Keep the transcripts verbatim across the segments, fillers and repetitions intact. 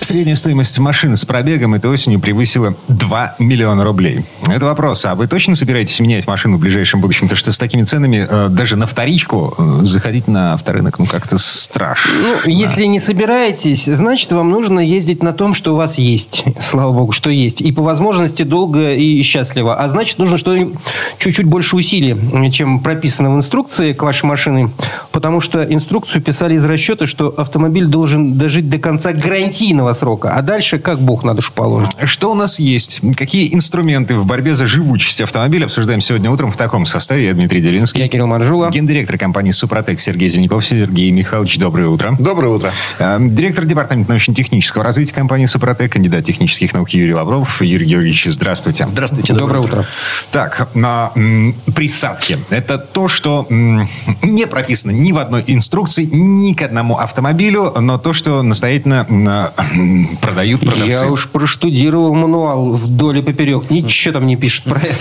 Средняя стоимость машины с пробегом этой осенью превысила два миллиона рублей. Это вопрос. А вы точно собираетесь менять машину в ближайшем будущем? Потому что с такими ценами э, даже на вторичку э, заходить на авторынок, ну, как-то страшно. Ну, да. Если не собираетесь, значит, вам нужно ездить на том, что у вас есть. Слава богу, что есть. И по возможности долго и счастливо. А значит, нужно что-нибудь чуть-чуть больше усилий, чем прописано в инструкции к вашей машине. Потому что инструкцию писали из расчета, что автомобиль должен дожить до конца гарантийного срока. А дальше как бог на душу положит. Что у нас есть? Какие инструменты в борьбе за живучесть автомобиля обсуждаем сегодня утром в таком составе. Я Дмитрий Дилинский. Я Кирилл Манжулов. Гендиректор компании «Супротек» Сергей Зеленков. Сергей Михайлович, доброе утро. Доброе утро. Директор департамента научно-технического развития компании «Супротек», кандидат технических наук Юрий Лавров. Юрий Георгиевич, здравствуйте. Здравствуйте. Доброе, доброе утро. утро. Так, на м, присадки. Это то, что м, не прописано ни в одной инструкции, ни к одному автомобилю, но то, что настоятельно м, продают продавцы. Я уж проштудировал мануал вдоль и поперек. Ничего там не пишет про это.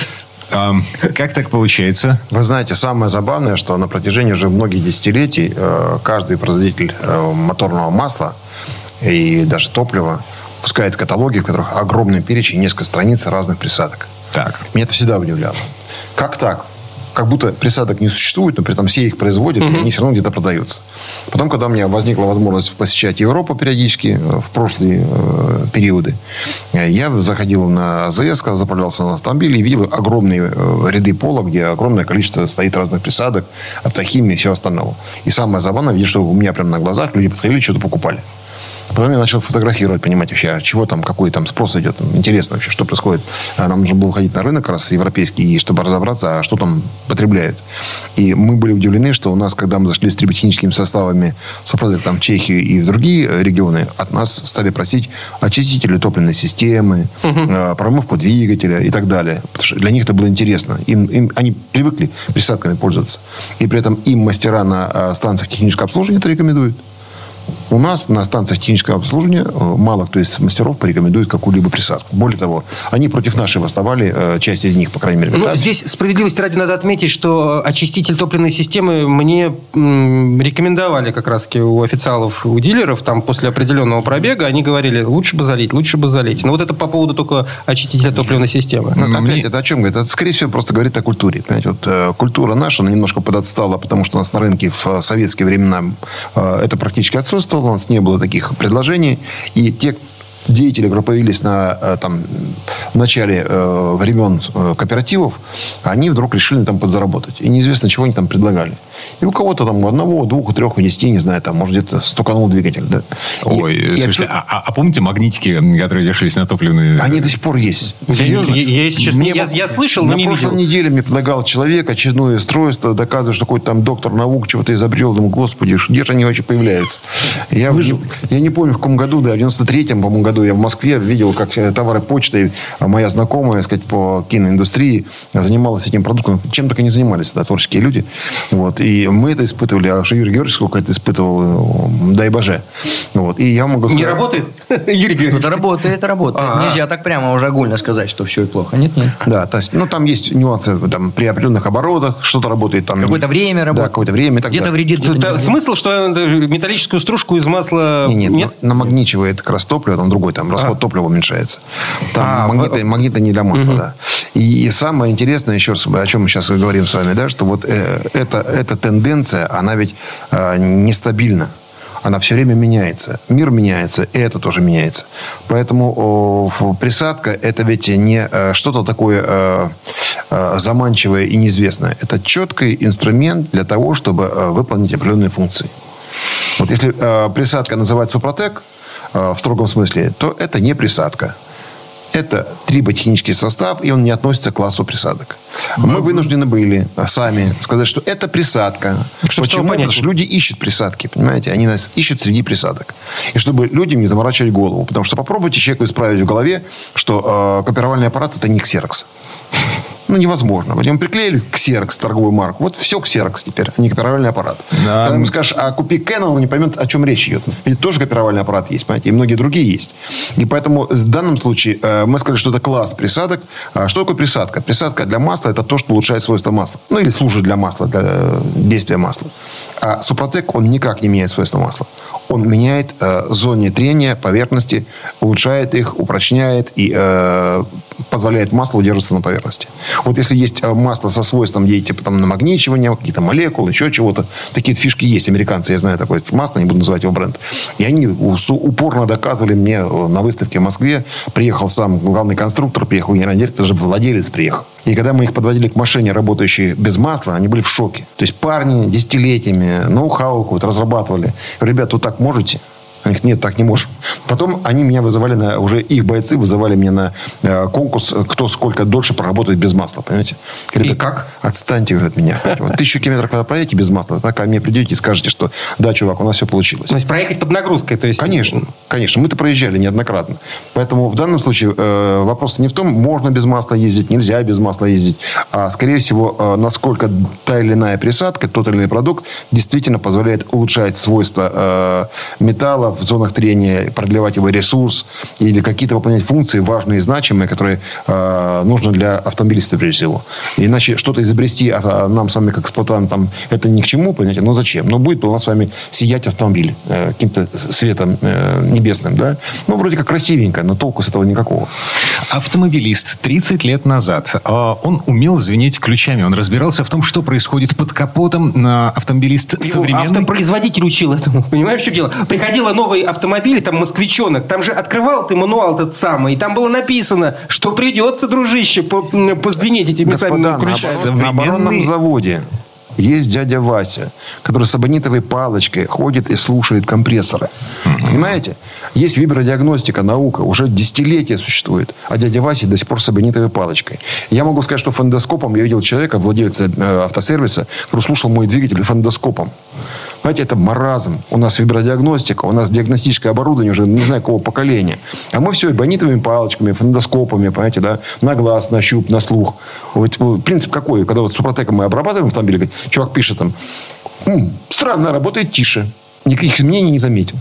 А, как так получается? Вы знаете, самое забавное, что на протяжении уже многих десятилетий каждый производитель моторного масла и даже топлива пускает каталоги, в которых огромный перечень, несколько страниц разных присадок. Так. Меня это всегда удивляло. Как так? Как будто присадок не существует, но при этом все их производят, mm-hmm. и они все равно где-то продаются. Потом, когда у меня возникла возможность посещать Европу периодически, в прошлые э, периоды, я заходил на АЗС, когда заправлялся на автомобиле, и видел огромные э, ряды полок, где огромное количество стоит разных присадок, автохимии и всего остального. И самое забавное, видишь, что у меня прямо на глазах люди подходили, что-то покупали. Потом я начал фотографировать, понимать вообще, чего там, какой там спрос идет. Интересно вообще, что происходит. Нам нужно было ходить на рынок как раз европейский, чтобы разобраться, а что там потребляет. И мы были удивлены, что у нас, когда мы зашли с триботехническими составами «Супротек» там, в Чехию и в другие регионы, от нас стали просить очистители топливной системы, угу. промывку двигателя и так далее. Потому что для них это было интересно. Им, им, они привыкли присадками пользоваться. И при этом им мастера на станциях технического обслуживания это рекомендуют. У нас на станциях технического обслуживания мало кто из мастеров порекомендует какую-либо присадку. Более того, они против нашей восставали, часть из них, по крайней мере. Ну, здесь справедливости ради надо отметить, что очиститель топливной системы мне м, рекомендовали как раз у официалов, у дилеров, там после определенного пробега, они говорили, лучше бы залить, лучше бы залить. Но вот это по поводу только очистителя топливной системы. Но, опять, мне... это о чем говорит? Это, скорее всего, просто говорит о культуре. Понимаете, вот, э, культура наша, она немножко подотстала, потому что у нас на рынке в советские времена э, это практически отсутствовало. У нас не было таких предложений. И те деятели, которые появились на, там, в начале э, времен кооперативов, они вдруг решили там подзаработать. И неизвестно, чего они там предлагали. И у кого-то там у одного, двух, трех, у десяти, не знаю, там, может, где-то стуканул двигатель. Да? Ой, и, слушайте, и отчет... а, а помните магнитики, которые вешались на топливные... Они до сих пор есть. Серьезно? Я, я, честно, я, я слышал, но не видел. На прошлой неделе мне предлагал человек очередное устройство, доказывая, что какой-то там доктор наук чего-то изобрел. Думаю, господи, где же они вообще появляются? Я, я не помню, в каком году, да, в девяносто третьем, по-моему, году я в Москве видел, как товары почты, моя знакомая, сказать, по киноиндустрии занималась этим продуктом. Чем только не занимались, да, творческие люди. Вот. И мы это испытывали. А Юрий Георгиевич сколько это испытывал, дай боже. Вот. И я могу сказать... Не работает? Юрий Георгиевич. Это работает, работает. А-а-а. Нельзя так прямо уже огульно сказать, что все и плохо. Нет, нет. Да, то есть, ну, там есть нюансы там, при определенных оборотах, что-то работает там. Какое-то время работает. Да, какое-то время и так где-то далее. Вредит, где-то вредит. Смысл, что металлическую стружку из масла... Не, нет, нет? намагничивает как раз топливо, там другой, там расход а. топлива уменьшается. Там а, магниты, в... магниты не для масла, угу. да. И, и самое интересное, еще раз, о чем мы сейчас говорим с вами, да, что вот э, это, эта тенденция, она ведь э, нестабильна. Она все время меняется. Мир меняется, и это тоже меняется. Поэтому о, присадка, это ведь не э, что-то такое э, э, заманчивое и неизвестное. Это четкий инструмент для того, чтобы э, выполнить определенные функции. Вот если э, присадка называть «Супротек», в строгом смысле, то это не присадка. Это триботехнический состав, и он не относится к классу присадок. Мы вынуждены были сами сказать, что это присадка. Что Почему? Потому что люди ищут присадки, понимаете? Они нас ищут среди присадок. И чтобы людям не заморачивать голову. Потому что попробуйте человеку исправить в голове, что э, копировальный аппарат – это не Xerox. ну, невозможно. Вот ему приклеили Xerox, торговую марку. Вот все Xerox теперь, не копировальный аппарат. Да. Когда ему скажешь, а купи Canon, он не поймет, о чем речь идет. Ведь тоже копировальный аппарат есть, понимаете, и многие другие есть. И поэтому в данном случае э, мы сказали, что это класс присадок. А что такое присадка? Присадка для масла – это то, что улучшает свойства масла. Ну, или служит для масла, для э, действия масла. А Супротек, он никак не меняет свойства масла. Он меняет э, зоны трения, поверхности, улучшает их, упрочняет и э, позволяет маслу удерживаться на поверхности. Вот если есть масло со свойством, где типа там намагничивания, какие-то молекулы, еще чего-то, такие фишки есть. Американцы, я знаю такое масло, не буду называть его бренд. И они упорно доказывали мне на выставке в Москве. Приехал сам главный конструктор, приехал генеральный директор, даже владелец приехал. И когда мы их подводили к машине, работающей без масла, они были в шоке. То есть парни десятилетиями ноу-хау вот разрабатывали. Ребята, вот так можете? Они говорят, нет, так не можем. Потом они меня вызывали, на, уже их бойцы вызывали меня на э, конкурс, кто сколько дольше проработает без масла, понимаете? Говорят, и как? Отстаньте, говорят, от меня. Вот тысячу километров, когда проедете без масла, так ко мне придете и скажете, что да, чувак, у нас все получилось. То есть проехать под нагрузкой? То есть... Конечно, конечно. Мы-то проезжали неоднократно. Поэтому в данном случае э, вопрос не в том, можно без масла ездить, нельзя без масла ездить, а, скорее всего, э, насколько та или иная присадка, тот или иной продукт действительно позволяет улучшать свойства э, металла, в зонах трения, продлевать его ресурс или какие-то выполнять функции важные и значимые, которые э, нужны для автомобилиста прежде всего. Иначе что-то изобрести а, а нам с вами как эксплуатантам это ни к чему, понимаете, но зачем? Но будет у нас с вами сиять автомобиль э, каким-то светом э, небесным, да? Ну, вроде как красивенько, но толку с этого никакого. Автомобилист тридцать лет назад, э, он умел звенеть ключами, он разбирался в том, что происходит под капотом. э, автомобилист Его современный... Автопроизводитель учил этому, понимаешь, что дело? Приходила новый автомобиль, там, москвичонок, там же открывал ты мануал тот самый, и там было написано, что придется, дружище, позвенеть этими самими ключами. На оборонном заводе есть дядя Вася, который с абонитовой палочкой ходит и слушает компрессоры. Mm-hmm. Понимаете? Есть вибродиагностика, наука. Уже десятилетия существует. А дядя Вася до сих пор с абонитовой палочкой. Я могу сказать, что фондоскопом я видел человека, владельца э, автосервиса, который слушал мой двигатель фондоскопом. Понимаете, это маразм. У нас вибродиагностика, у нас диагностическое оборудование уже не знаю какого поколения. А мы все абонитовыми палочками, фондоскопами, понимаете, да? На глаз, на щуп, на слух. Вот, принцип какой? Когда вот Супротеком мы обрабатываем автомобиль, чувак пишет там, М, странно, работает тише. Никаких изменений не заметил.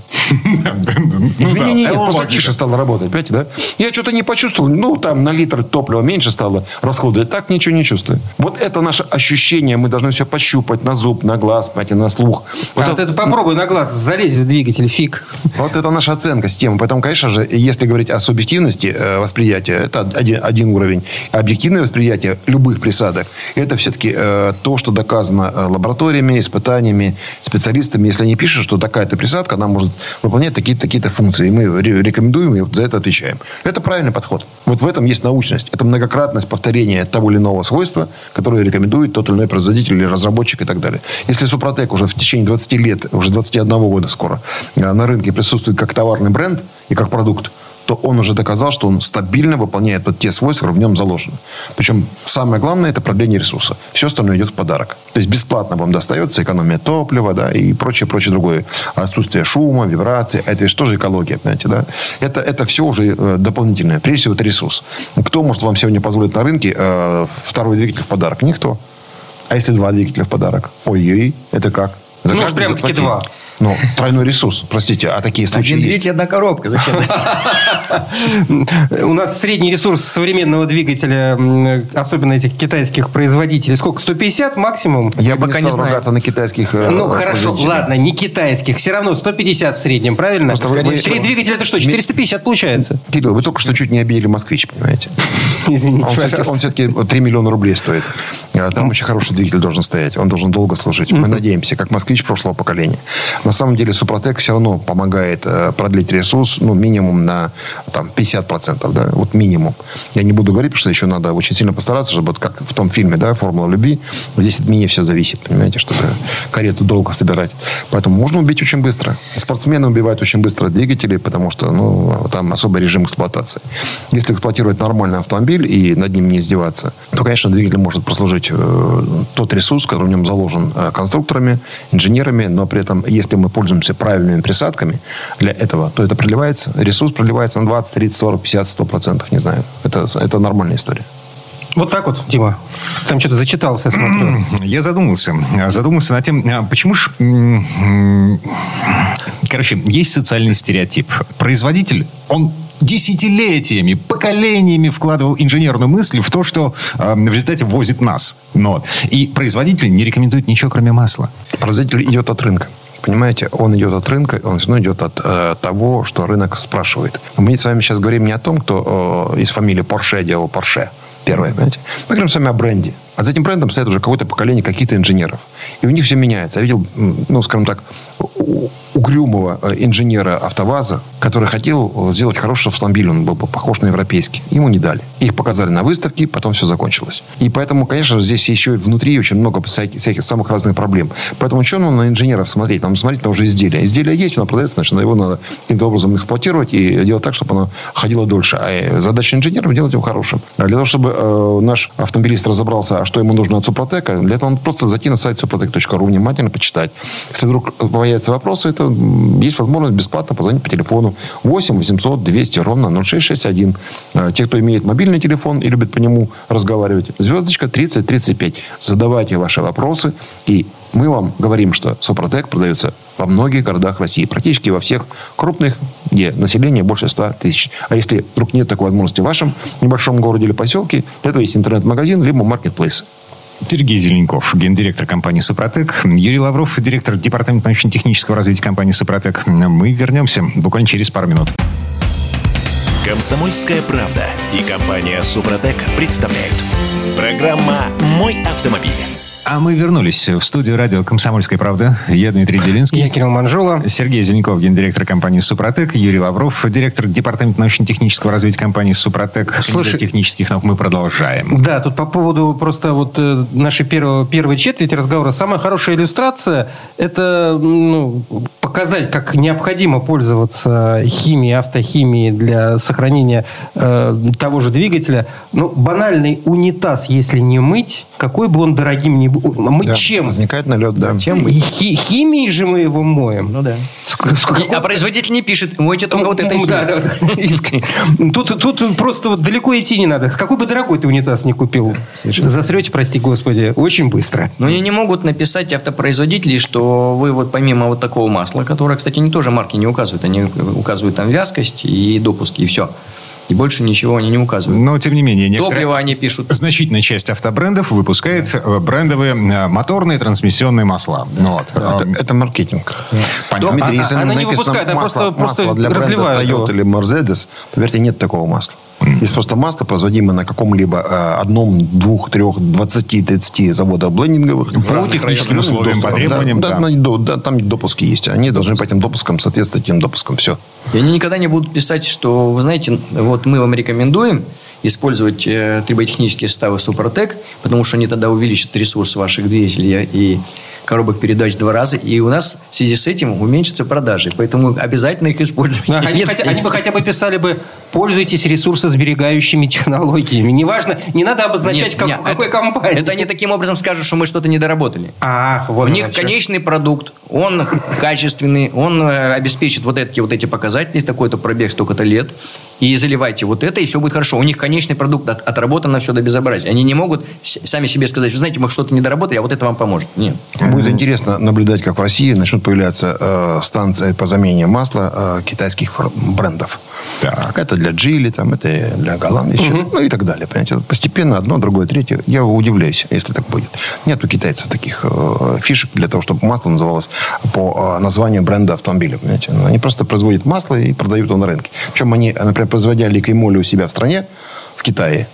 Изменений нет, просто тише стало работать. Понимаете, да? Я что-то не почувствовал. Ну, там на литр топлива меньше стало расходовать. Так ничего не чувствую. Вот это наше ощущение. Мы должны все пощупать на зуб, на глаз, понимаете, на слух. Вот а это... вот это попробуй на глаз залезть в двигатель, фиг. Вот это наша оценка системы. Поэтому, конечно же, если говорить о субъективности восприятия, это один, один уровень. Объективное восприятие любых присадок, это все-таки э, то, что доказано лабораториями, испытаниями, специалистами. Если они пишут, что такая-то присадка, она может выполнять такие-то, такие-то функции. И мы рекомендуем, и за это отвечаем. Это правильный подход. Вот в этом есть научность. Это многократность повторения того или иного свойства, которое рекомендует тот или иной производитель или разработчик и так далее. Если Супротек уже в течение двадцати лет, уже двадцати одного года скоро, на рынке присутствует как товарный бренд и как продукт, то он уже доказал, что он стабильно выполняет вот те свойства, которые в нем заложены. Причем самое главное – это продление ресурса. Все остальное идет в подарок. То есть бесплатно вам достается экономия топлива, да, и прочее, прочее другое. Отсутствие шума, вибрации. Это же тоже экология, понимаете, да? Это, это все уже дополнительное. Прежде всего, это ресурс. Кто может вам сегодня позволить на рынке э, второй двигатель в подарок? Никто. А если два двигателя в подарок? Ой-ой, это как? За ну, прям-таки два. Ну, тройной ресурс, простите, а такие случаи есть. Один двигатель, одна коробка, зачем? У нас средний ресурс современного двигателя, особенно этих китайских производителей, сколько? сто пятьдесят максимум? Я пока не знаю. На китайских. Ну, хорошо, ладно, не китайских. Все равно сто пятьдесят в среднем, правильно? Три двигателя, это что, четыреста пятьдесят получается? Кирилл, вы только что чуть не обидели москвич, понимаете? Извините, пожалуйста. Он все-таки три миллиона рублей стоит. Там очень хороший двигатель должен стоять. Он должен долго служить. Мы надеемся, как москвич прошлого поколения. На самом деле Супротек все равно помогает э, продлить ресурс, ну, минимум на там, пятьдесят процентов, да, вот минимум. Я не буду говорить, потому что еще надо очень сильно постараться, чтобы, вот как в том фильме, да, «Формула любви», здесь от меня все зависит, понимаете, чтобы карету долго собирать. Поэтому можно убить очень быстро. Спортсмены убивают очень быстро двигатели, потому что, ну, там особый режим эксплуатации. Если эксплуатировать нормальный автомобиль и над ним не издеваться, то, конечно, двигатель может прослужить э, тот ресурс, который в нем заложен э, конструкторами, инженерами, но при этом, если мы пользуемся правильными присадками для этого, то это продлевается, ресурс продлевается на двадцать, тридцать, сорок, пятьдесят, сто процентов, не знаю. Это, это нормальная история. Вот так вот, Дима. Там что-то зачитался, я смотрю. Я задумался. Задумался над тем, почему ж... Короче, есть социальный стереотип. Производитель, он... десятилетиями, поколениями вкладывал инженерную мысль в то, что э, в результате возит нас. Но. И производитель не рекомендует ничего, кроме масла. Производитель идет от рынка. Понимаете, он идет от рынка, он все равно идет от э, того, что рынок спрашивает. Мы с вами сейчас говорим не о том, кто э, из фамилии Porsche делал Porsche. Первое, понимаете? Мы говорим с вами о бренде. А за этим брендом стоит уже какое-то поколение каких-то инженеров. И у них все меняется. Я видел, ну, скажем так, угрюмого инженера «АвтоВАЗа», который хотел сделать хороший автомобиль. Он был похож на европейский. Ему не дали. Их показали на выставке, потом все закончилось. И поэтому, конечно, здесь еще внутри очень много всяких, всяких самых разных проблем. Поэтому что нам на инженеров смотреть? Нам смотреть на уже изделие. Изделие есть, оно продается, значит, его надо каким-то образом эксплуатировать и делать так, чтобы оно ходило дольше. А задача инженеров – делать его хорошим. А для того, чтобы э, наш автомобилист разобрался, что ему нужно от Супротека, для этого он просто зайти на сайт супротек точка ру, внимательно почитать. Если вдруг появятся вопросы, это есть возможность бесплатно позвонить по телефону восемь восемьсот двести ровно ноль шесть шесть один. Те, кто имеет мобильный телефон и любит по нему разговаривать, звездочка тридцать тридцать пять. Задавайте ваши вопросы, и мы вам говорим, что Супротек продается во многих городах России, практически во всех крупных, где население больше ста тысяч. А если вдруг нет такой возможности в вашем небольшом городе или поселке, для этого есть интернет-магазин, либо маркетплейс. Сергей Зеленков, гендиректор компании «Супротек». Юрий Лавров, директор департамента научно-технического развития компании «Супротек». Мы вернемся буквально через пару минут. «Комсомольская правда» и компания «Супротек» представляют. Программа «Мой автомобиль». А мы вернулись в студию радио «Комсомольская правда». Я Дмитрий Дилинский. Я Кирилл Манжулов. Сергей Зеленков, гендиректор компании «Супротек». Юрий Лавров, директор департамента научно-технического развития компании «Супротек». Слушай, технических наук. Мы продолжаем. Да, тут по поводу просто вот нашей первой, первой четверти разговора. Самая хорошая иллюстрация – это ну, показать, как необходимо пользоваться химией, автохимией для сохранения э, того же двигателя. Ну, банальный унитаз, если не мыть, какой бы он дорогим ни был, мы да, чем? Возникает налет, да. Чем мы? Хи- химией же мы его моем. Ну да. Сколько, сколько... А производитель не пишет, мойте только вот это. Да, да, да. Тут, тут просто вот далеко идти не надо. Какой бы дорогой ты унитаз не купил, совершенно засрете, прости господи, очень быстро. Но они не могут написать автопроизводители, что вы вот помимо вот такого масла, которое, кстати, они тоже марки не указывают, они указывают там вязкость и допуск, и все. И больше ничего они не указывают. Но, тем не менее, топливо они пишут. Значительная часть автобрендов выпускает да. брендовые моторные трансмиссионные масла. Да. Вот. Да. Это, это маркетинг. Да. Понятно. Дмитрий, если она не выпускает, она просто, просто масло для бренда Toyota или Mercedes, поверьте, нет такого масла. Есть просто масло, производимое на каком-либо одном, двух, трех, двадцати, тридцати заводах блендинговых. По техническим условиям, по требованиям. Да, да. Да, да, там допуски есть. Они должны по этим допускам соответствовать этим допускам. Все. И они никогда не будут писать, что, вы знаете, вот мы вам рекомендуем использовать э, триботехнические составы Супротек, потому что они тогда увеличат ресурс ваших двигателей и коробок передач два раза, и у нас в связи с этим уменьшатся продажи. Поэтому обязательно их использовать. Да, они, хотя, они бы хотя бы писали бы, пользуйтесь ресурсосберегающими технологиями. Неважно, не надо обозначать, нет, как, нет, какой это, компании. Это они таким образом скажут, что мы что-то недоработали. А, вот у них вообще конечный продукт, он качественный, он э, обеспечит вот эти, вот эти показатели, такой-то пробег, столько-то лет, и заливайте вот это, и все будет хорошо. У них конечный продукт от, отработано все до безобразия. Они не могут сами себе сказать, вы знаете, мы что-то недоработали, а вот это вам поможет. Нет. Будет интересно наблюдать, как в России начнут появляться э, станции по замене масла э, китайских брендов. Так. Это для Джили, там, это для Голландии, угу. ну и так далее. Понимаете? Постепенно одно, другое, третье. Я удивляюсь, если так будет. Нет у китайцев таких э, фишек для того, чтобы масло называлось по э, названию бренда автомобиля. Понимаете? Они просто производят масло и продают его на рынке. Причем они, например, производя Liqui Moly у себя в стране, в Китае,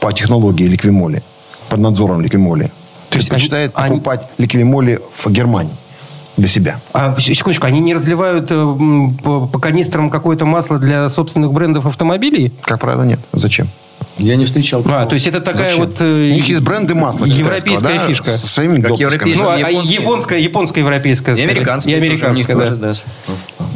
по технологии Liqui Moly, под надзором Liqui Moly, то есть предпочитает они, покупать они... Liqui Moly в Германии для себя. А, секундочку, они не разливают э, по, по канистрам какое-то масло для собственных брендов автомобилей? Как правило, нет. Зачем? Я не встречал. А, то есть это такая зачем? Вот... Э, у них есть бренды масла европейская да, фишка. С своими допусками. Ну, а японская, японская, европейская. И американская. И американская, тоже, да.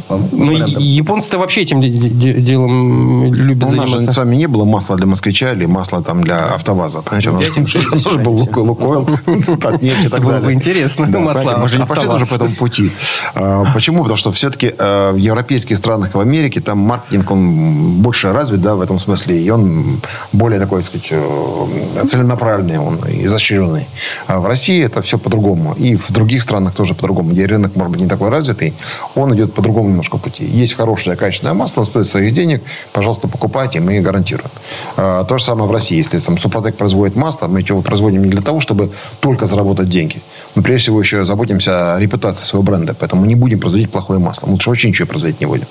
Ну, японцы-то вообще этим де- де- делом любят ну, заниматься. У нас с вами не было масла для москвича или масла там, для автоваза. Понимаете, у нас тоже был Лукойл. Это было бы интересно. Мы же не пошли тоже по этому пути. Почему? Потому что все-таки в европейских странах, в Америке, там маркетинг, он больше развит, да, в этом смысле. И он более такой, так сказать, целенаправленный, он изощренный. А в России это все по-другому. И в других странах тоже по-другому. Где рынок, может быть, не такой развитый, он идет по другому немножко пути. Есть хорошее, качественное масло, стоит своих денег, пожалуйста, покупайте, мы гарантируем. А, то же самое в России. Если там Супротек производит масло, мы его производим не для того, чтобы только заработать деньги. Мы, прежде всего, еще заботимся о репутации своего бренда. Поэтому не будем производить плохое масло. Лучше вообще ничего производить не будем.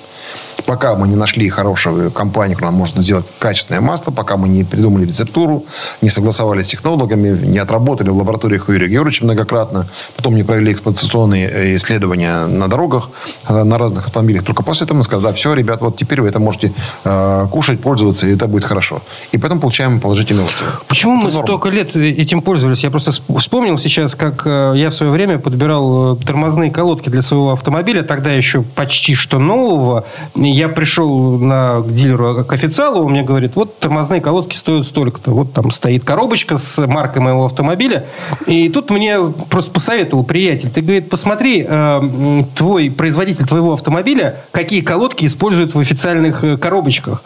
Пока мы не нашли хорошую компанию, которая может сделать качественное масло, пока мы не придумали рецептуру, не согласовались с технологами, не отработали в лабораториях Юрия Георгиевича многократно, потом не провели эксплуатационные исследования на дорогах, на разных автомобилях. Только после этого мы сказали, да, все, ребят, вот теперь вы это можете э, кушать, пользоваться, и это будет хорошо. И потом получаем положительный отзыв. Почему это мы норма. Столько лет этим пользовались? Я просто вспомнил сейчас, как я в свое время подбирал тормозные колодки для своего автомобиля, тогда еще почти что нового. Я пришел на, к дилеру, к официалу, он мне говорит, вот тормозные колодки стоят столько-то. Вот там стоит коробочка с маркой моего автомобиля. И тут мне просто посоветовал приятель. Ты, говорит, посмотри, э, твой производитель твоего автомобиля, какие колодки используют в официальных коробочках.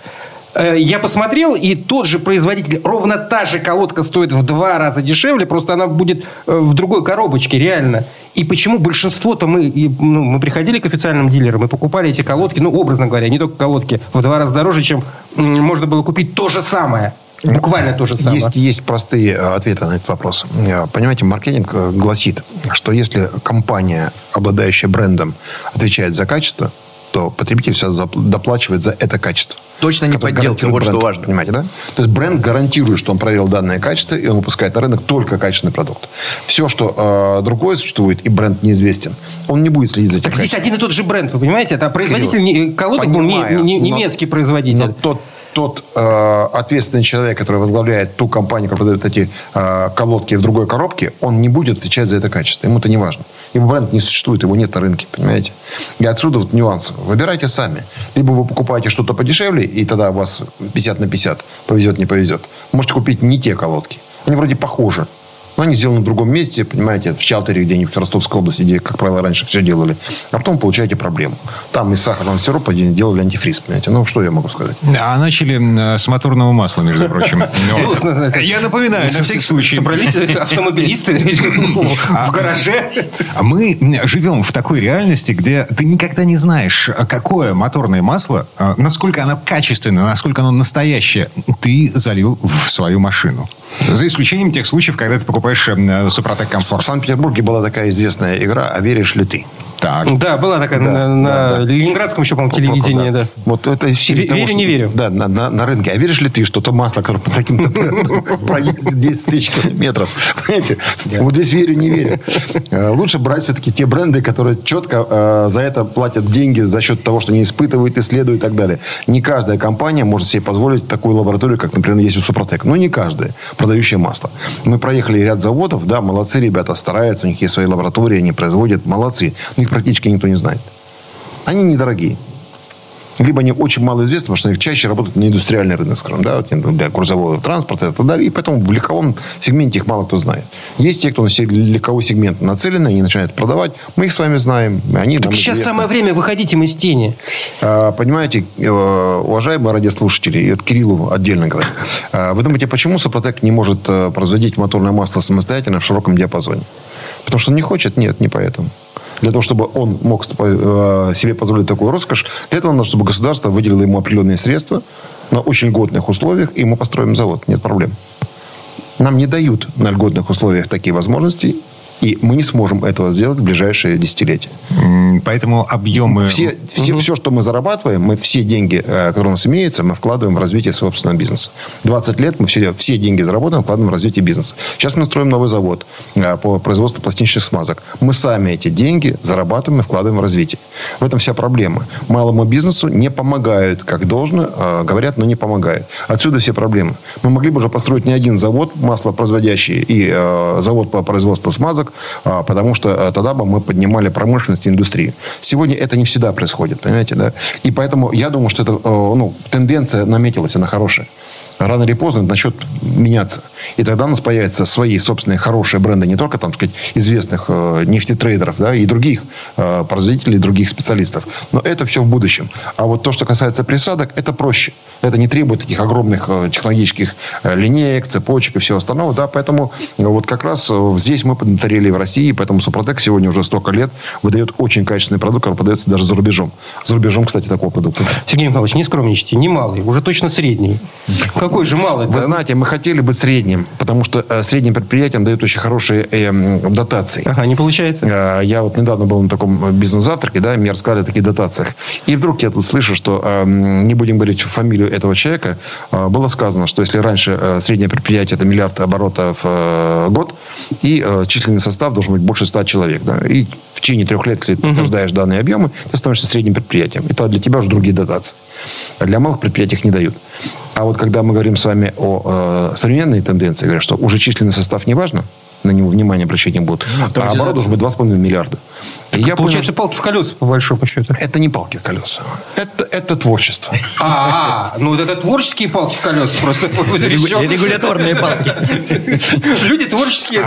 Я посмотрел, и тот же производитель, ровно та же колодка стоит в два раза дешевле, просто она будет в другой коробочке, реально. И почему большинство-то мы, ну, мы приходили к официальным дилерам и покупали эти колодки, ну, образно говоря, не только колодки, в два раза дороже, чем можно было купить то же самое. Буквально то же самое. Есть, есть простые ответы на этот вопрос. Понимаете, маркетинг гласит, что если компания, обладающая брендом, отвечает за качество, то потребитель все доплачивает за это качество. Точно не подделка, вот бренд, что важно. Понимаете, да? То есть бренд гарантирует, что он проверил данное качество, и он выпускает на рынок только качественный продукт. Все, что э, другое существует, и бренд неизвестен, он не будет следить за этим. Так здесь один и тот же бренд, вы понимаете? Это производитель колодок был немецкий но, производитель. Но тот тот э, ответственный человек, который возглавляет ту компанию, которая продает эти э, колодки в другой коробке, он не будет отвечать за это качество. Ему это не важно. Его бренд не существует, его нет на рынке, понимаете? И отсюда вот нюансы. Выбирайте сами. Либо вы покупаете что-то подешевле, и тогда у вас пятьдесят на пятьдесят, повезет, не повезет. Можете купить не те колодки. Они вроде похожи. Но они сделаны в другом месте, понимаете, в Чалтере где-нибудь, в Ростовской области, где, как правило, раньше все делали. А потом получаете проблему. Там из сахарного сиропа делали антифриз, понимаете. Ну, что я могу сказать? А начали с моторного масла, между прочим. Я напоминаю, на всякий случай. Собрались автомобилисты в гараже. Мы живем в такой реальности, где ты никогда не знаешь, какое моторное масло, насколько оно качественное, насколько оно настоящее, ты залил в свою машину. За исключением тех случаев, когда ты покупаешь Супротек комфорт. В Санкт-Петербурге была такая известная игра «А веришь ли ты?». Так. Да, была такая да, на, да, на да. ленинградском еще, по-моему, телевидении. Да. Да. Вот это верю, того, что, не верю. Да, на, на, на рынке. А веришь ли ты, что то масло, которое по таким-то брендам проедет десять тысяч километров? Понимаете? Вот здесь верю, не верю. Лучше брать все-таки те бренды, которые четко за это платят деньги за счет того, что они испытывают, исследуют и так далее. Не каждая компания может себе позволить такую лабораторию, как, например, есть у Супротек. Но не каждая, продающая масло. Мы проехали ряд заводов, да, молодцы ребята, стараются, у них есть свои лаборатории, они производят, молодцы. Их практически никто не знает. Они недорогие. Либо они очень малоизвестны, потому что они чаще работают на индустриальный рынок, скажем, да, для грузового транспорта и так далее. И поэтому в легковом сегменте их мало кто знает. Есть те, кто на легковой сегмент нацелены, они начинают продавать. Мы их с вами знаем. Они так сейчас известны. Самое время, выходить им из тени. А, понимаете, уважаемые радиослушатели, и вот Кириллу отдельно говорю. А, вы думаете, почему Супротек не может производить моторное масло самостоятельно в широком диапазоне? Потому что он не хочет? Нет, не поэтому. Для того, чтобы он мог себе позволить такую роскошь, для этого надо, чтобы государство выделило ему определенные средства на очень льготных условиях, и мы построим завод. Нет проблем. Нам не дают на льготных условиях такие возможности, и мы не сможем этого сделать в ближайшие десятилетия. Поэтому объемы... Все, все, угу. все, что мы зарабатываем, мы все деньги, которые у нас имеются, мы вкладываем в развитие собственного бизнеса. двадцать лет мы все, все деньги заработаем, вкладываем в развитие бизнеса. Сейчас мы строим новый завод по производству пластинчатых смазок. Мы сами эти деньги зарабатываем и вкладываем в развитие. В этом вся проблема. Малому бизнесу не помогают, как должно. Говорят, но не помогают. Отсюда все проблемы. Мы могли бы уже построить не один завод маслопроизводящий и завод по производству смазок, рынок, потому что тогда бы мы поднимали промышленность и индустрию. Сегодня это не всегда происходит, понимаете, да? И поэтому я думаю, что это, ну, тенденция наметилась, она хорошая. Рано или поздно это начнет меняться. И тогда у нас появятся свои собственные хорошие бренды, не только, там, сказать, известных э, нефтетрейдеров, да, и других э, производителей, других специалистов. Но это все в будущем. А вот то, что касается присадок, это проще. Это не требует таких огромных э, технологических э, линеек, цепочек и всего остального. Да, поэтому э, вот как раз э, здесь мы поднаторели в России, поэтому Супротек сегодня уже столько лет выдает очень качественный продукт, который подается даже за рубежом. За рубежом, кстати, такого продукта. Сергей Михайлович, не скромничайте, не малый, уже точно средний. Какой же малый? Вы знаете, мы хотели быть средним, потому что средним предприятиям дают очень хорошие э, дотации. Ага, не получается. Я вот недавно был на таком бизнес-завтраке, да, мне рассказали о таких дотациях. И вдруг я тут слышу, что, э, не будем говорить фамилию этого человека, э, было сказано, что если раньше э, среднее предприятие это миллиард оборотов в э, год, и э, численный состав должен быть больше ста человек, да, и в течение трех лет, если ты подтверждаешь данные объемы, ты становишься средним предприятием. И то для тебя уже другие дотации. А для малых предприятий их не дают. А вот когда мы говорим с вами о э, современной тенденции, говорят, что уже численный состав не важно, на него внимание обращать не будут, а, а оборот должен быть два с половиной миллиарда. Я получается, понял, палки в колеса, по большому счету. Это не палки в колеса. Это, это творчество. А, ну это творческие палки в колеса просто. Регуляторные палки. Люди творческие.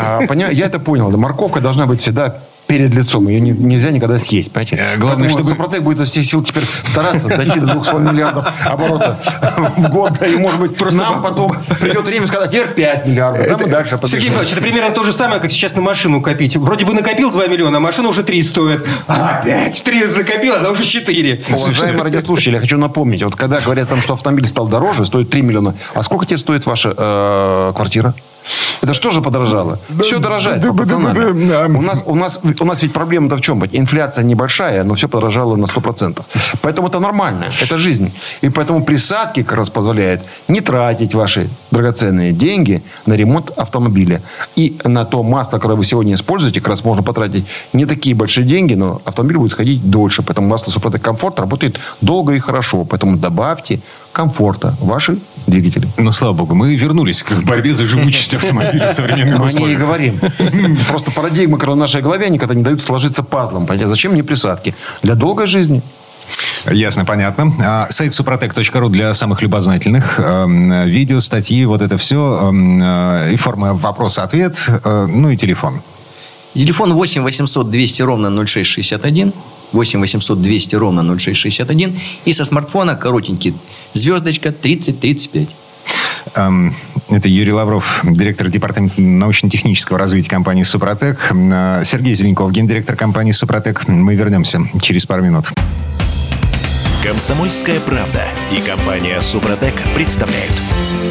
Я это понял. Морковка должна быть всегда перед лицом. Ее нельзя никогда съесть. Понимаете? Главное, чтобы Супротек будет из всех сил теперь стараться дойти до двух с половиной миллиардов оборотов в год. И, может быть, просто нам потом придет время сказать, теперь пять миллиардов. Там и дальше. Сергей Николаевич, это примерно то же самое, как сейчас на машину копить. Вроде бы накопил два миллиона, а машина уже три стоит. Опять три накопил, она уже четыре. Уважаемые радиослушатели, я хочу напомнить. Вот когда говорят, что автомобиль стал дороже, стоит три миллиона. А сколько теперь стоит ваша квартира? Это что же подорожало? Да, все дорожает. Да, да, да, да, да. У нас, у нас, у нас ведь проблема-то в чем? Инфляция небольшая, но все подорожало на сто процентов. Поэтому это нормально. Это жизнь. И поэтому присадки как раз позволяют не тратить ваши драгоценные деньги на ремонт автомобиля. И на то масло, которое вы сегодня используете, как раз можно потратить не такие большие деньги, но автомобиль будет ходить дольше. Поэтому масло Супротек Комфорт работает долго и хорошо. Поэтому добавьте комфорта ваши двигатели. Но, слава богу, мы вернулись к борьбе за живучесть автомобиля. Мы не и говорим. Просто парадигмы, которые в нашей голове, они когда не дают сложиться пазлом. Понятно? Зачем мне присадки? Для долгой жизни. Ясно, понятно. Сайт супротек точка ру для самых любознательных. Видео, статьи, вот это все. И форма вопрос-ответ. Ну и телефон. Телефон восемь восемьсот двести ровно ноль шесть шестьдесят один. восемь восемьсот двести ровно ноль шесть шестьдесят один. И со смартфона коротенький. Звездочка тридцать тридцать пять. Это Юрий Лавров, директор департамента научно-технического развития компании «Супротек». Сергей Зеленков, гендиректор компании «Супротек». Мы вернемся через пару минут. «Комсомольская правда» и компания «Супротек» представляют.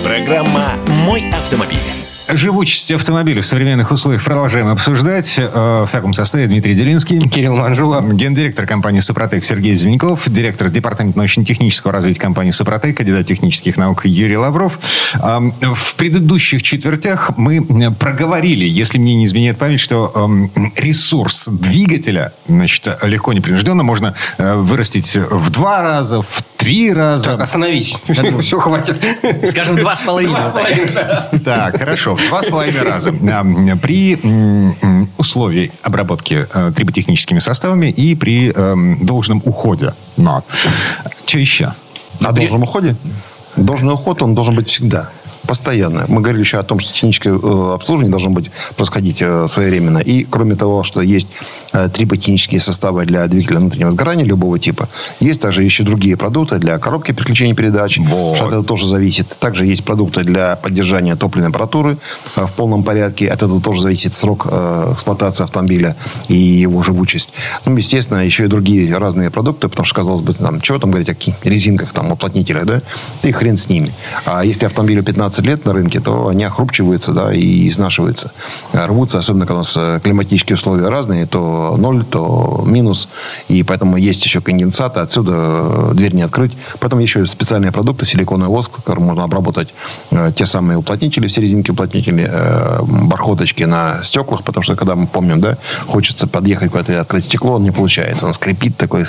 Программа «Мой автомобиль». Живучесть автомобиля в современных условиях продолжаем обсуждать. В таком составе Дмитрий Дилинский, Кирилл Манжулов, гендиректор компании «Супротек» Сергей Зеленков, директор департамента научно-технического развития компании «Супротек», кандидат технических наук Юрий Лавров. В предыдущих четвертях мы проговорили, если мне не изменяет память, что ресурс двигателя, значит, легко, непринужденно можно вырастить в два раза, в три раза. Так, остановись. Все, хватит. Скажем, два с половиной. Так, хорошо. Два с половиной раза. При условии обработки триботехническими составами и при должном уходе. Но. Что еще? На должном уходе? Должный уход, он должен быть всегда. Постоянно. Мы говорили еще о том, что техническое обслуживание должно быть происходить своевременно. И, кроме того, что есть триботехнические составы для двигателя внутреннего сгорания любого типа, есть также еще другие продукты для коробки переключения передач. Вот. От этого тоже зависит. Также есть продукты для поддержания топливной аппаратуры в полном порядке. От этого тоже зависит срок эксплуатации автомобиля и его живучесть. Ну, естественно, еще и другие разные продукты, потому что, казалось бы, там, чего там говорить о каких резинках, там, уплотнителях, да? И хрен с ними. А если автомобилю пятнадцать лет на рынке, то они охрупчиваются, да, и изнашиваются. Рвутся, особенно когда у нас климатические условия разные, то ноль, то минус. И поэтому есть еще конденсаты, отсюда дверь не открыть. Потом еще специальные продукты, силиконовый воск, которым можно обработать те самые уплотнители, все резинки-уплотнители, бархоточки на стеклах, потому что, когда мы помним, да, хочется подъехать куда-то и открыть стекло, он не получается. Он скрипит такой,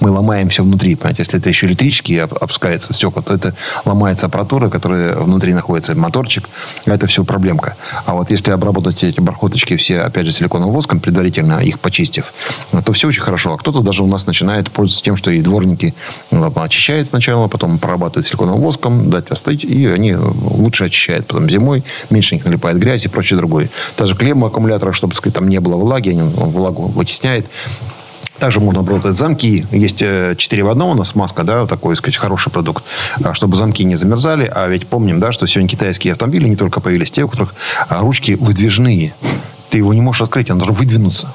мы ломаемся внутри, понимаете. Если это еще электрические опускаются стекла, то это ломается аппаратура, которая внутри внутри находится моторчик, это все проблемка. А вот если обработать эти бархоточки все, опять же, силиконовым воском, предварительно их почистив, то все очень хорошо. А кто-то даже у нас начинает пользоваться тем, что и дворники ну, очищают сначала, потом прорабатывают силиконовым воском, дать остыть, и они лучше очищают. Потом зимой меньше них налипает грязь и прочее другое. Та же клемма аккумулятора, чтобы сказать, там не было влаги, он влагу вытесняет. Также можно обработать замки. Есть четыре в одном у нас маска, да, такой, сказать, хороший продукт, чтобы замки не замерзали. А ведь помним, да, что сегодня китайские автомобили не только появились, те, у которых ручки выдвижные. Ты его не можешь открыть, он должен выдвинуться.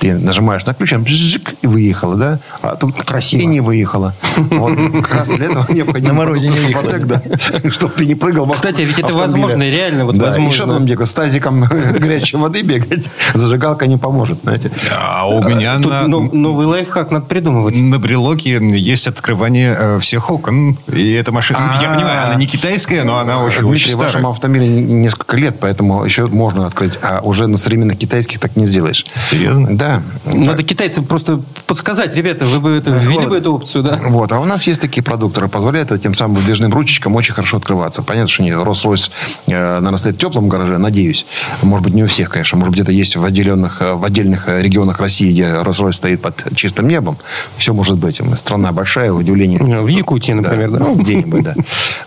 Ты нажимаешь на ключ, она бжик, и выехала, да? А тут красиво. И не выехала. Вот, как раз для этого необходимо Супротек, да, чтобы ты не прыгал. Кстати, ведь это возможно, реально вот возможно. И что там бегать? С тазиком горячей воды бегать? Зажигалка не поможет, знаете. А у меня новый лайфхак надо придумывать. На брелоке есть открывание всех окон. И эта машина, я понимаю, она не китайская, но она очень старая. Дмитрий, вашему автомобилю несколько лет, поэтому еще можно открыть. А уже на современных китайских так не сделаешь. Серьезно? Да. Надо так. Китайцам просто подсказать, ребята, вы бы это, ввели вот. бы эту опцию, да? Вот, а у нас есть такие продукты, которые позволяют тем самым выдвижным ручечкам очень хорошо открываться. Понятно, что Rolls-Royce, наверное, стоит в теплом гараже, надеюсь. Может быть, не у всех, конечно. Может быть, где-то есть в отдельных, в отдельных регионах России, где Rolls-Royce стоит под чистым небом. Все может быть. Страна большая, удивление. В Якутии, например, да. да. Ну, где-нибудь, да.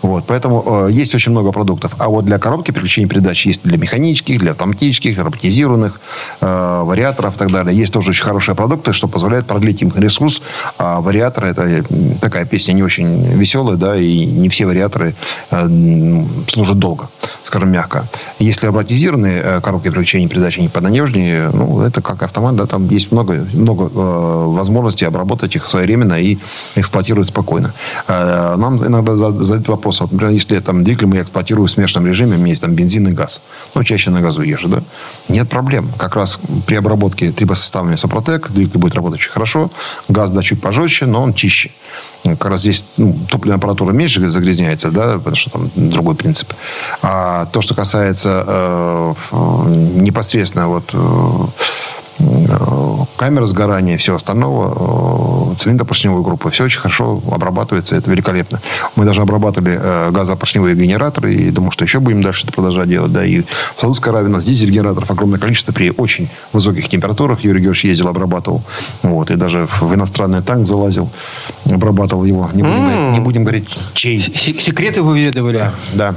Вот, поэтому есть очень много продуктов. А вот для коробки переключения передач есть для механических, для автоматических, роботизированных, вариаторов и так далее. Есть тоже очень хорошие продукты, что позволяет продлить им ресурс. А вариаторы, это такая песня не очень веселая, да, и не все вариаторы э, служат долго, скажем мягко. Если роботизированные коробки переключения передач, они понадежнее, ну, это как автомат, да, там есть много, много э, возможностей обработать их своевременно и эксплуатировать спокойно. Э, нам иногда задают вопрос, вот, например, если там двигатель мы эксплуатирую в смешанном режиме, у меня есть там бензин и газ, ну, чаще на газу езжу, да, нет проблем. Как раз при обработке трибосоставами Супротек, двигатель будет работать очень хорошо. Газ, да, чуть пожестче, но он чище. Как раз здесь ну, топливная аппаратура меньше загрязняется, да, потому что там другой принцип. А то, что касается э, непосредственно вот, э, камеры сгорания и всего остального, э, цилиндропоршневой группы, все очень хорошо обрабатывается, это великолепно. Мы даже обрабатывали э, газопоршневые генераторы, и думаю, что еще будем дальше это продолжать делать. Да, и в Саудовской Аравии у нас дизель-генераторов огромное количество при очень высоких температурах. Юрий Георгиевич ездил, обрабатывал. Вот, и даже в иностранный танк залазил, обрабатывал его. Не будем, mm. не будем говорить, чей. Секреты вы выведывали. Да. да.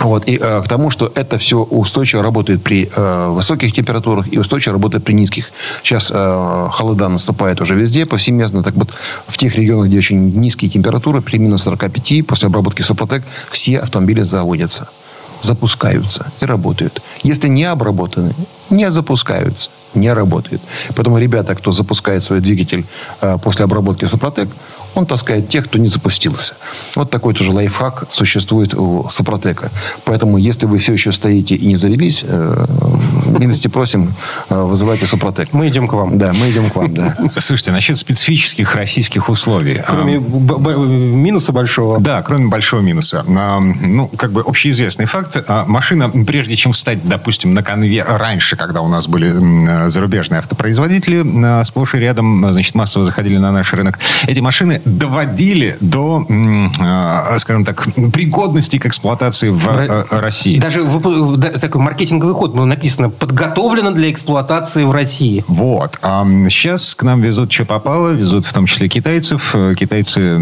Вот. И э, к тому, что это все устойчиво работает при э, высоких температурах и устойчиво работает при низких. Сейчас э, холода наступает уже везде, повсеместно. Так вот, в тех регионах, где очень низкие температуры, при минус сорок пять, после обработки Супротек, все автомобили заводятся, запускаются и работают. Если не обработаны, не запускаются, не работают. Поэтому ребята, кто запускает свой двигатель э, после обработки Супротек, он таскает тех, кто не запустился. Вот такой тоже лайфхак существует у Супротека. Поэтому, если вы все еще стоите и не завелись, э, милости просим, э, вызывайте Супротек. Мы идем к вам. Да, мы идем к вам, да. Слушайте, насчет специфических российских условий. Кроме а, б- б- минуса большого. Да, кроме большого минуса. А, ну, как бы общеизвестный факт. А машина, прежде чем встать, допустим, на конвейер, раньше, когда у нас были зарубежные автопроизводители, сплошь и рядом, значит, массово заходили на наш рынок. Эти машины доводили до, скажем так, пригодности к эксплуатации в Р... России. Даже в, да, такой маркетинговый ход было написано: подготовлено для эксплуатации в России. Вот. А сейчас к нам везут, что попало. Везут в том числе китайцев. Китайцы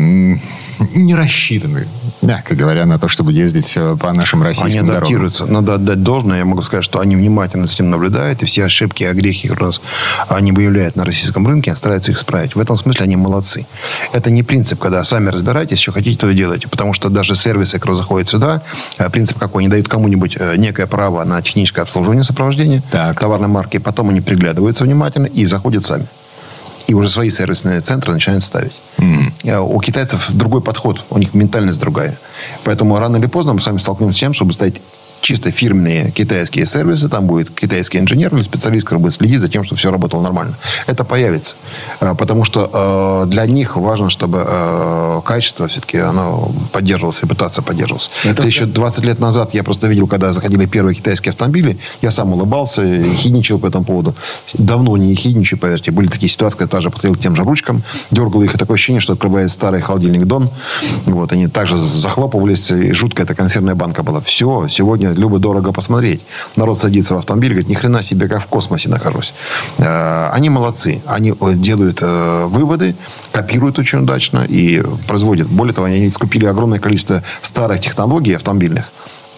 не рассчитаны, мягко говоря, на то, чтобы ездить по нашим российским дорогам. Они адаптируются. Дорогам. Надо отдать должное. Я могу сказать, что они внимательно с этим наблюдают. И все ошибки и огрехи, которые у нас они выявляют на российском рынке, стараются их исправить. В этом смысле они молодцы. Это не принцип, когда сами разбираетесь, что хотите, то и делаете. Потому что даже сервисы, которые заходят сюда, принцип какой? Они дают кому-нибудь некое право на техническое обслуживание, сопровождение так. товарной марки. Потом они приглядываются внимательно и заходят сами. И уже свои сервисные центры начинают ставить. Mm. У китайцев другой подход. У них ментальность другая. Поэтому рано или поздно мы с вами столкнемся с тем, чтобы ставить чисто фирменные китайские сервисы, там будет китайский инженер или специалист, который будет следить за тем, чтобы все работало нормально. Это появится. Потому что для них важно, чтобы качество все-таки оно поддерживалось, репутация поддерживалась. Это еще двадцать лет назад я просто видел, когда заходили первые китайские автомобили, я сам улыбался, ехидничал по этому поводу. Давно не ехидничаю, поверьте. Были такие ситуации, когда даже подходил к тем же ручкам, дергал их, и такое ощущение, что открывает старый холодильник Дон. Вот, они также захлопывались, и жуткая эта консервная банка была. Все, сегодня любо-дорого посмотреть. Народ садится в автомобиль и говорит, ни хрена себе, как в космосе нахожусь. Они молодцы. Они делают выводы, копируют очень удачно и производят. Более того, они скупили огромное количество старых технологий автомобильных.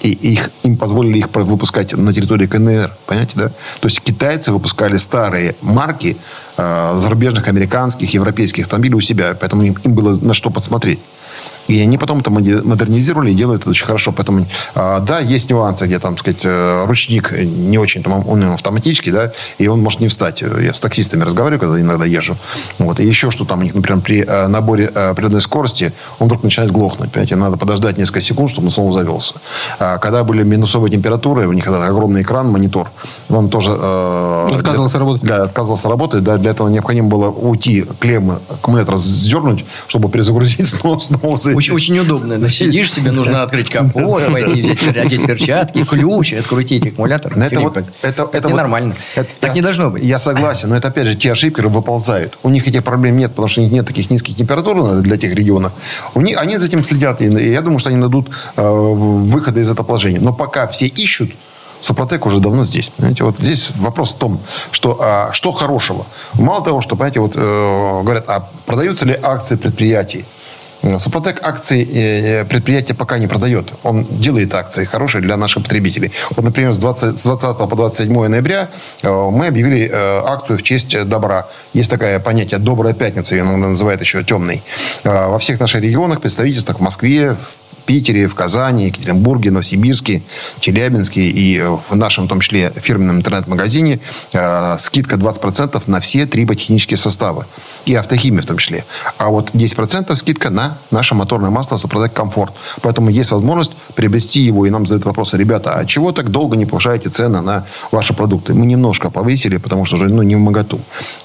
И их, им позволили их выпускать на территории КНР. Понимаете, да? То есть китайцы выпускали старые марки э, зарубежных, американских, европейских автомобилей у себя. Поэтому им, им было на что подсмотреть. И они потом это модернизировали и делают это очень хорошо. Поэтому, да, есть нюансы, где, там, сказать, ручник не очень, он автоматический, да, и он может не встать. Я с таксистами разговариваю, когда иногда езжу. Вот. И еще что там у них, например, при наборе определенной скорости, он вдруг начинает глохнуть. Понимаете, надо подождать несколько секунд, чтобы он снова завелся. А когда были минусовые температуры, у них огромный экран, монитор, он тоже... Отказывался для, работать. Да, отказывался работать. Да, для этого необходимо было уйти клеммы, аккумулятор сдернуть, чтобы перезагрузить снова, снова завелся. Очень, очень удобно. Да, сидишь себе, нужно открыть капот, пойти взять, одеть перчатки, ключ, открутить аккумулятор. Это, вот, это, это вот, нормально. Это, так не должно быть. Я согласен, но это опять же те ошибки выползают. У них этих проблем нет, потому что у них нет таких низких температур для тех регионов. У них, они за этим следят, и я думаю, что они найдут э, выходы из этого положения. Но пока все ищут, Супротек уже давно здесь. Понимаете, вот здесь вопрос в том, что, а, что хорошего. Мало того, что, понимаете, вот, э, говорят, а продаются ли акции предприятий? Супротек акции предприятия пока не продает. Он делает акции хорошие для наших потребителей. Вот, например, с двадцатого по двадцать седьмое ноября мы объявили акцию в честь добра. Есть такое понятие «добрая пятница», ее иногда называют еще «темной». Во всех наших регионах, представительствах, в Москве, в Питере, в Казани, Екатеринбурге, Новосибирске, Челябинске и в нашем, в том числе, фирменном интернет-магазине э, скидка двадцать процентов на все три ботехнические составы. И автохимию в том числе. А вот десять процентов скидка на наше моторное масло «Супротек Комфорт». Поэтому есть возможность приобрести его. И нам задают вопросы: ребята, а чего так долго не повышаете цены на ваши продукты? Мы немножко повысили, потому что уже ну, не вмоготу.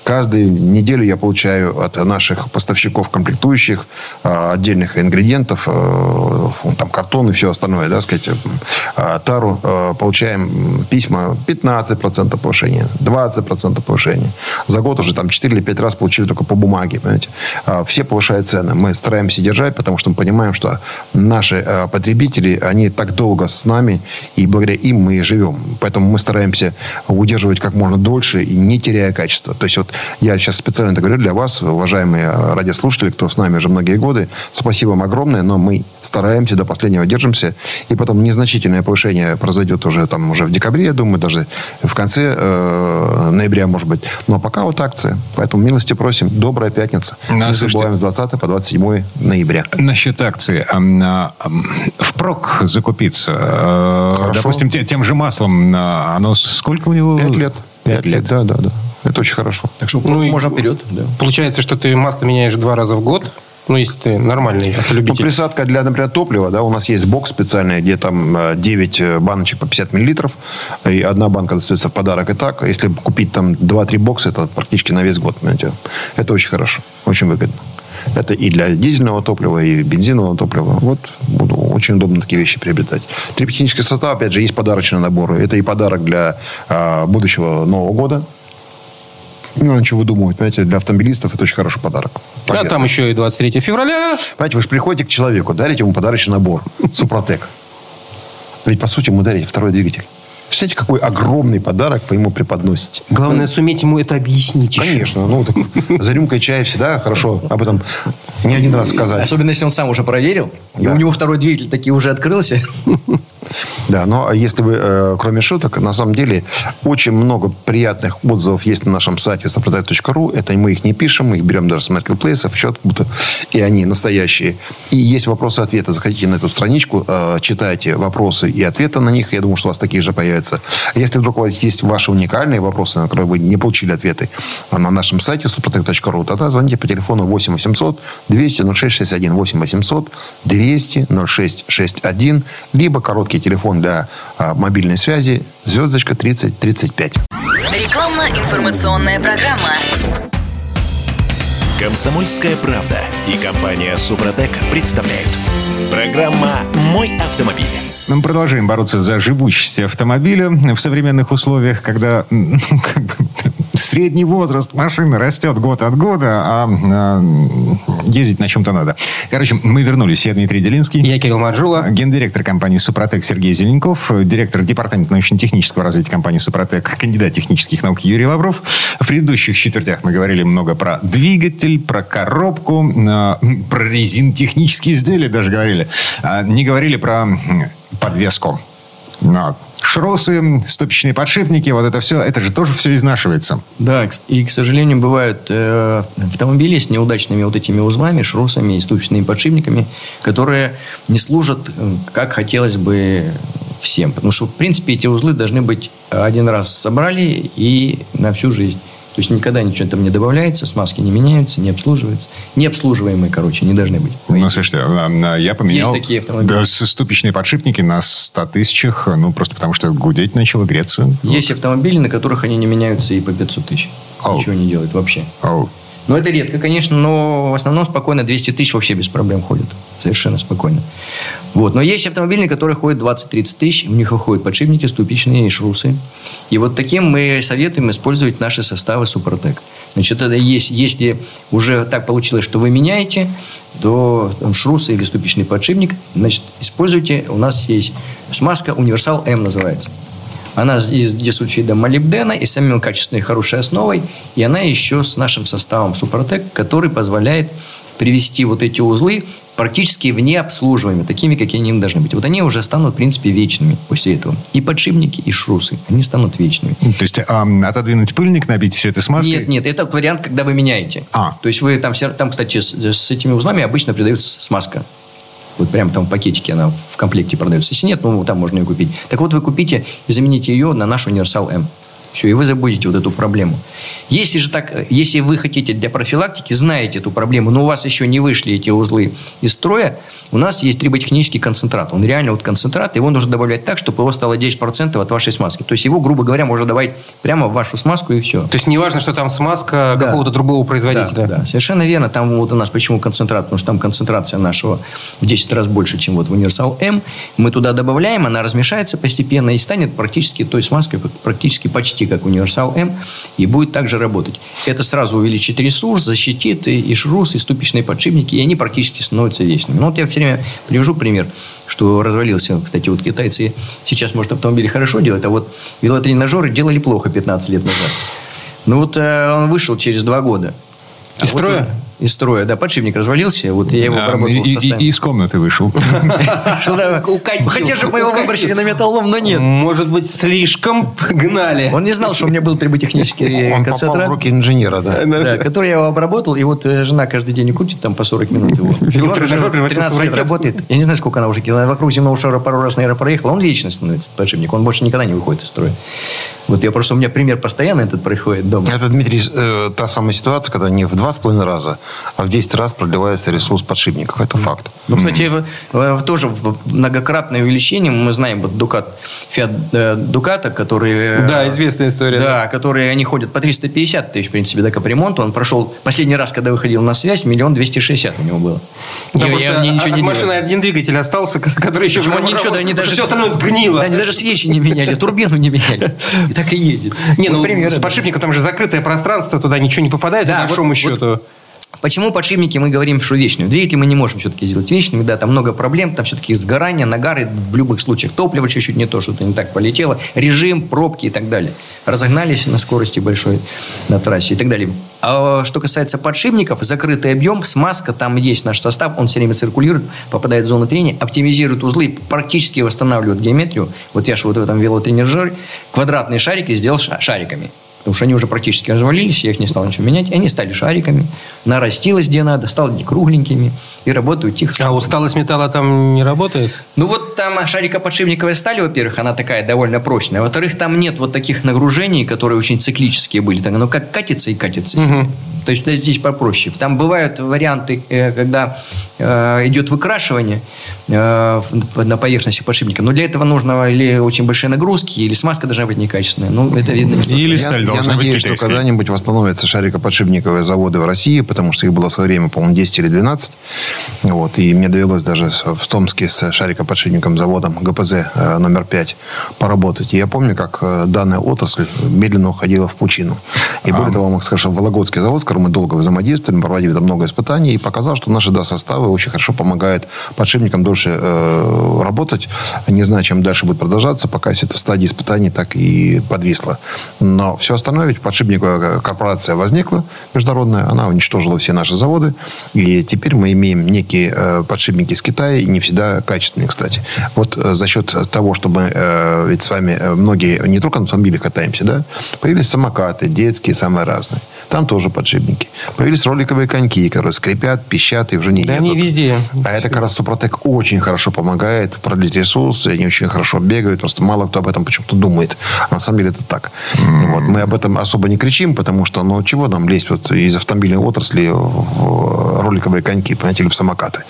Каждую неделю я получаю от наших поставщиков комплектующих, э, отдельных ингредиентов, э, там, картон и все остальное, да, сказать, тару, получаем письма: пятнадцать процентов повышения, двадцать процентов повышения. За год уже там четыре или пять раз получили только по бумаге, понимаете. Все повышают цены. Мы стараемся держать, потому что мы понимаем, что наши потребители, они так долго с нами, и благодаря им мы и живем. Поэтому мы стараемся удерживать как можно дольше и не теряя качества. То есть вот я сейчас специально это говорю для вас, уважаемые радиослушатели, кто с нами уже многие годы. Спасибо вам огромное, но мы стараемся до последнего держимся, и потом незначительное повышение произойдет уже, там, уже в декабре, я думаю, даже в конце э, ноября, может быть. Но пока вот акция. Поэтому милости просим. Добрая пятница. Мы забываем с двадцатого по двадцать седьмое ноября. Насчет акции. Впрок закупиться. Хорошо. Допустим, тем же маслом. Оно сколько у него? Пять лет. Пять лет, да, да, да. Это очень хорошо. Так что ну, можно вперед. Да. Получается, что ты масло меняешь два раза в год. Ну, если ты нормальный автолюбитель. Ну, присадка для, например, топлива. Да, у нас есть бокс специальный, где там девять баночек по пятьдесят миллилитров. И одна банка достается в подарок. И так, если купить там два-три бокса, это практически на весь год. Понимаете? Это очень хорошо, очень выгодно. Это и для дизельного топлива, и бензинового топлива. Вот, очень удобно такие вещи приобретать. Три технических состава, опять же, есть подарочные наборы. Это и подарок для а, будущего Нового года. Ну, ничего выдумывать. Понимаете, для автомобилистов это очень хороший подарок. А там еще и двадцать третье февраля. Понимаете, вы же приходите к человеку, дарите ему подарочный набор. Супротек. Ведь, по сути, ему дарите второй двигатель. Представляете, какой огромный подарок вы ему преподносите. Главное, суметь ему это объяснить. Конечно. Еще. Ну, так, за рюмкой чая всегда хорошо об этом не один раз сказать. Особенно, если он сам уже проверил. Да. И у него второй двигатель таки уже открылся. Да, но если вы, э, кроме шуток, на самом деле, очень много приятных отзывов есть на нашем сайте супротек точка ру. Это мы их не пишем, мы их берем даже с маркетплейсов, еще откуда-то, и они настоящие. И есть вопросы-ответы. Заходите на эту страничку, э, читайте вопросы и ответы на них. Я думаю, что у вас такие же появятся. Если вдруг у вас есть ваши уникальные вопросы, на которые вы не получили ответы на нашем сайте супротек точка ру, тогда звоните по телефону восемь восемьсот двести ноль шесть шестьдесят один, восемь восемьсот двести ноль шесть шестьдесят один, либо короткий кнопки, телефон для а, мобильной связи, звездочка тридцать тридцать пять. Рекламно-информационная программа. «Комсомольская правда» и компания «Супротек» представляют. Программа «Мой автомобиль». Мы продолжаем бороться за живучесть автомобиля в современных условиях, когда ну, как бы, средний возраст машины растет год от года, а, а ездить на чем-то надо. Короче, мы вернулись. Я Дмитрий Дилинский. Я Кирилл Манжулов. Гендиректор компании «Супротек» Сергей Зеленков. Директор департамента научно-технического развития компании «Супротек», кандидат технических наук Юрий Лавров. В предыдущих четвертях мы говорили много про двигатель, про коробку, про резинотехнические изделия даже говорили. Не говорили про... подвеску. ШРУСы, ступичные подшипники, вот это все, это же тоже все изнашивается. Да, и, к сожалению, бывают э, автомобили с неудачными вот этими узлами, ШРУСами и ступичными подшипниками, которые не служат, как хотелось бы, всем. Потому что, в принципе, эти узлы должны быть один раз собрали и на всю жизнь. То есть никогда ничего там не добавляется, смазки не меняются, не обслуживаются. Необслуживаемые, короче, не должны быть. Ну, слушайте, я поменял Есть такие автомобили. ступичные подшипники на сто тысячах, ну, просто потому что гудеть начало, греться. Есть вот. автомобили, на которых они не меняются и по пятьсот тысяч. Oh. Ничего не делают вообще. Oh. Но это редко, конечно, но в основном спокойно двести тысяч вообще без проблем ходят. Совершенно спокойно. Вот. Но есть автомобили, которые ходят двадцать-тридцать тысяч. У них выходят подшипники, ступичные и шрусы. И вот таким мы советуем использовать наши составы «Супротек». Значит, это есть, если уже так получилось, что вы меняете, то там, шрусы или ступичный подшипник, значит, используйте. У нас есть смазка «Универсал М» называется. Она из десульфида молибдена и с самим качественной хорошей основой. И она еще с нашим составом «Супротек», который позволяет привести вот эти узлы практически вне обслуживания, такими, какие они им должны быть. Вот они уже станут, в принципе, вечными после этого. И подшипники, и шрусы. Они станут вечными. То есть, а, отодвинуть пыльник, набить все это смазкой? Нет, нет. Это вариант, когда вы меняете. А. То есть, вы там, там кстати, с, с этими узлами обычно придается смазка. Вот прям там в пакетике она в комплекте продается. Если нет, ну, там можно ее купить. Так вот, вы купите и замените ее на наш «Универсал М». Все, и вы забудете вот эту проблему. Если же так, если вы хотите для профилактики, знаете эту проблему, но у вас еще не вышли эти узлы из строя, у нас есть триботехнический концентрат. Он реально вот концентрат, его нужно добавлять так, чтобы его стало десять процентов от вашей смазки. То есть его, грубо говоря, можно добавить прямо в вашу смазку и все. То есть не важно, что там смазка да. какого-то другого производителя. Да, да, да, совершенно верно. Там вот у нас почему концентрат, потому что там концентрация нашего в десять раз больше, чем вот в «Универсал М». Мы туда добавляем, она размешается постепенно и станет практически той смазкой, практически почти как «Универсал М», и будет также работать. Это сразу увеличит ресурс, защитит и, и шрус, и ступичные подшипники, и они практически становятся вечными. Ну, вот я все время привожу пример, что развалился, кстати, вот китайцы сейчас, может, автомобили хорошо делают, а вот велотренажеры делали плохо пятнадцать лет назад. Ну, вот э, он вышел через два года. А из вот строя? Уже... Из строя, да, подшипник развалился, вот я его да, обработал и, составом. И, и из комнаты вышел. Хотя же мы его выбросили на металлолом, но нет. Может быть, слишком гнали. Он не знал, что у меня был триботехнический концентрат. Он попал в руки инженера, да. Который я его обработал, и вот жена каждый день крутит там по сорок минут его. тринадцать лет работает. Я не знаю, сколько она уже километров. Вокруг земного шара пару раз, наверное, проехала. Он вечно становится подшипник, он больше никогда не выходит из строя. Вот я просто, у меня пример постоянно этот происходит дома. Это, Дмитрий, э, та самая ситуация, когда не в два с половиной раза, а в десять раз продлевается ресурс подшипников. Это факт. Ну, кстати, mm-hmm. тоже многократное увеличение. Мы знаем вот Ducato, Fiat Ducato, который... Да, известная история. Да, да, которые они ходят по триста пятьдесят тысяч, в принципе, до капремонта. Он прошел последний раз, когда выходил на связь, миллион двести шестьдесят у него было. Да, и, я, мне ничего не машины делали. Один двигатель остался, который еще... Почему, ничего, да, они даже, все остальное сгнило. Да, они даже свечи не меняли, турбину не меняли. Так и ездит. Не, ну, например, с подшипником там же закрытое пространство, туда ничего не попадает, да, по большому вот, счету. Вот. Почему подшипники мы говорим, что вечные? Двигатели мы не можем все-таки сделать вечными, да, там много проблем, там все-таки сгорание, нагары в любых случаях. Топливо чуть-чуть не то, что-то не так полетело, режим, пробки и так далее. Разогнались на скорости большой на трассе и так далее. А что касается подшипников, закрытый объем, смазка, там есть наш состав, он все время циркулирует, попадает в зону трения, оптимизирует узлы, практически восстанавливает геометрию. Вот я же вот в этом велотренажере квадратные шарики сделал шариками. Потому что они уже практически развалились, я их не стал ничего менять. Они стали шариками, нарастилось где надо, стали кругленькими и работают тихо. А усталость металла там не работает? Ну, вот там шарикоподшипниковая сталь, во-первых, она такая довольно прочная. Во-вторых, там нет вот таких нагружений, которые очень циклические были. Там оно как катится и катится. Угу. То есть, да, здесь попроще. Там бывают варианты, когда идет выкрашивание на поверхности подшипника. Но для этого нужно или очень большие нагрузки, или смазка должна быть некачественная. Ну, это видно. Или сталь я, должна я быть надеюсь, китайской. Что когда-нибудь восстановятся шарикоподшипниковые заводы в России, потому что их было в свое время, по-моему, десять или двенадцать. Вот. И мне довелось даже в Томске с шарикоподшипниковым заводом ГПЗ номер пять поработать. И я помню, как данная отрасль медленно уходила в пучину. И более а... того, могу сказать, что Вологодский завод, с которым мы долго взаимодействовали, проводили там много испытаний, и показал, что наши да, составы очень хорошо помогает подшипникам дольше э, работать, не зная, чем дальше будет продолжаться, пока все это в стадии испытаний так и подвисло. Но все остальное, ведь подшипниковая корпорация возникла, международная, она уничтожила все наши заводы, и теперь мы имеем некие э, подшипники из Китая, не всегда качественные, кстати. Вот э, за счет того, что мы э, ведь с вами многие не только на автомобиле катаемся, да, появились самокаты, детские, самые разные. Там тоже подшипники. Появились роликовые коньки, которые скрипят, пищат и уже не да едут. Да они везде. А это как раз Супротек очень хорошо помогает продлить ресурсы. Они очень хорошо бегают. Просто мало кто об этом почему-то думает. А на самом деле это так. Mm-hmm. Вот. Мы об этом особо не кричим, потому что, ну, чего нам лезть вот из автомобильной отрасли в роликовые коньки, понимаете, или в самокаты.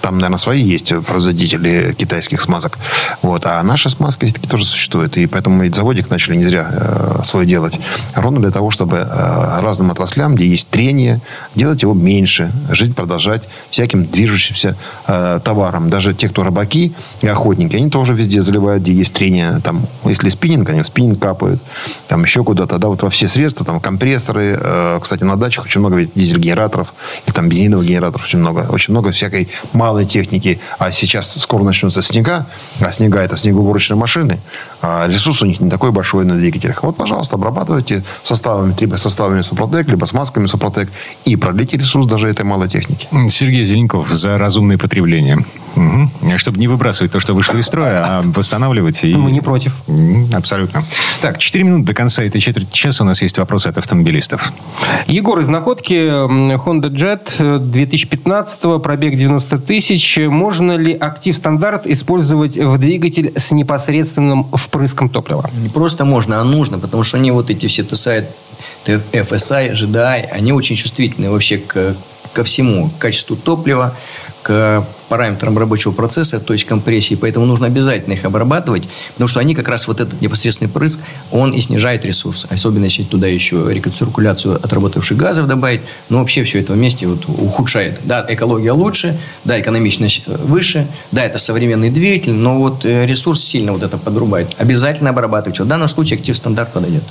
Там, наверное, свои есть производители китайских смазок. Вот. А наши смазки все-таки тоже существуют. И поэтому мы ведь заводик начали не зря э, свой делать. Ровно для того, чтобы э, разные отраслям, где есть трение, делать его меньше, жить, продолжать всяким движущимся э, товаром. Даже те, кто рыбаки и охотники, они тоже везде заливают, где есть трение. Там, если спиннинг, они в спиннинг капают, там еще куда-то, да, вот во все средства, там компрессоры. Э, кстати, на дачах очень много ведь дизель-генераторов, и там бензиновых генераторов очень много. Очень много всякой малой техники. А сейчас скоро начнутся снега, а снега это снегоуборочные машины, а ресурс у них не такой большой на двигателях. Вот, пожалуйста, обрабатывайте составами, либо составами Супротек, либо смазками Супротек, и продлите ресурс даже этой малой техники. Сергей Зеленков за разумное потребление. Угу. Чтобы не выбрасывать то, что вышло из строя, а восстанавливать. И... Мы не против. Абсолютно. Так, четыре минуты до конца этой четверти часа. У нас есть вопросы от автомобилистов. Егор из Находки. Honda Jet две тысячи пятнадцатого, пробег девяносто тысяч. Можно ли актив стандарт использовать в двигатель с непосредственным впрыском топлива? Не просто можно, а нужно, потому что они вот эти все тесают эф эс ай, джи ди ай, они очень чувствительны вообще к, ко всему, к качеству топлива, к параметрам рабочего процесса, то есть компрессии. Поэтому нужно обязательно их обрабатывать, потому что они как раз вот этот непосредственный прыск, он и снижает ресурс. Особенно, если туда еще рециркуляцию отработавших газов добавить. Но вообще все это вместе вот ухудшает. Да, экология лучше, да, экономичность выше, да, это современный двигатель, но вот ресурс сильно вот это подрубает. Обязательно обрабатывать. В данном случае актив стандарт подойдет.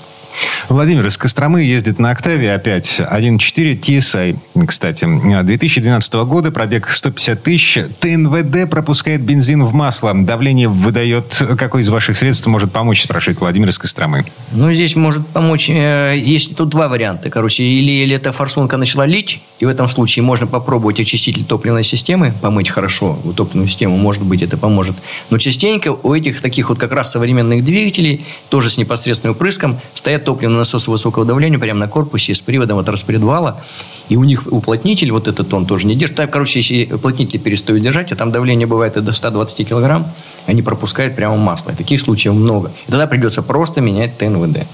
Владимир из Костромы ездит на Octavia опять. один и четыре ти эс ай, кстати. две тысячи двенадцатого года, пробег сто пятьдесят тысяч. тэ эн вэ дэ пропускает бензин в масло. Давление выдает. Какое из ваших средств может помочь, спрашивает Владимир из Костромы. Ну, здесь может помочь. Есть тут два варианта. Короче, или, или эта форсунка начала лить, и в этом случае можно попробовать очиститель топливной системы, помыть хорошо топливную систему, может быть, это поможет. Но частенько у этих таких вот как раз современных двигателей, тоже с непосредственным впрыском, стоят топливные насосы высокого давления прямо на корпусе с приводом от распредвала. И у них уплотнитель вот этот он тоже не держит. Так, короче, если уплотнитель перестают держать, а там давление бывает и до ста двадцати килограмм, они пропускают прямо масло. И таких случаев много. И тогда придется просто менять тэ эн вэ дэ.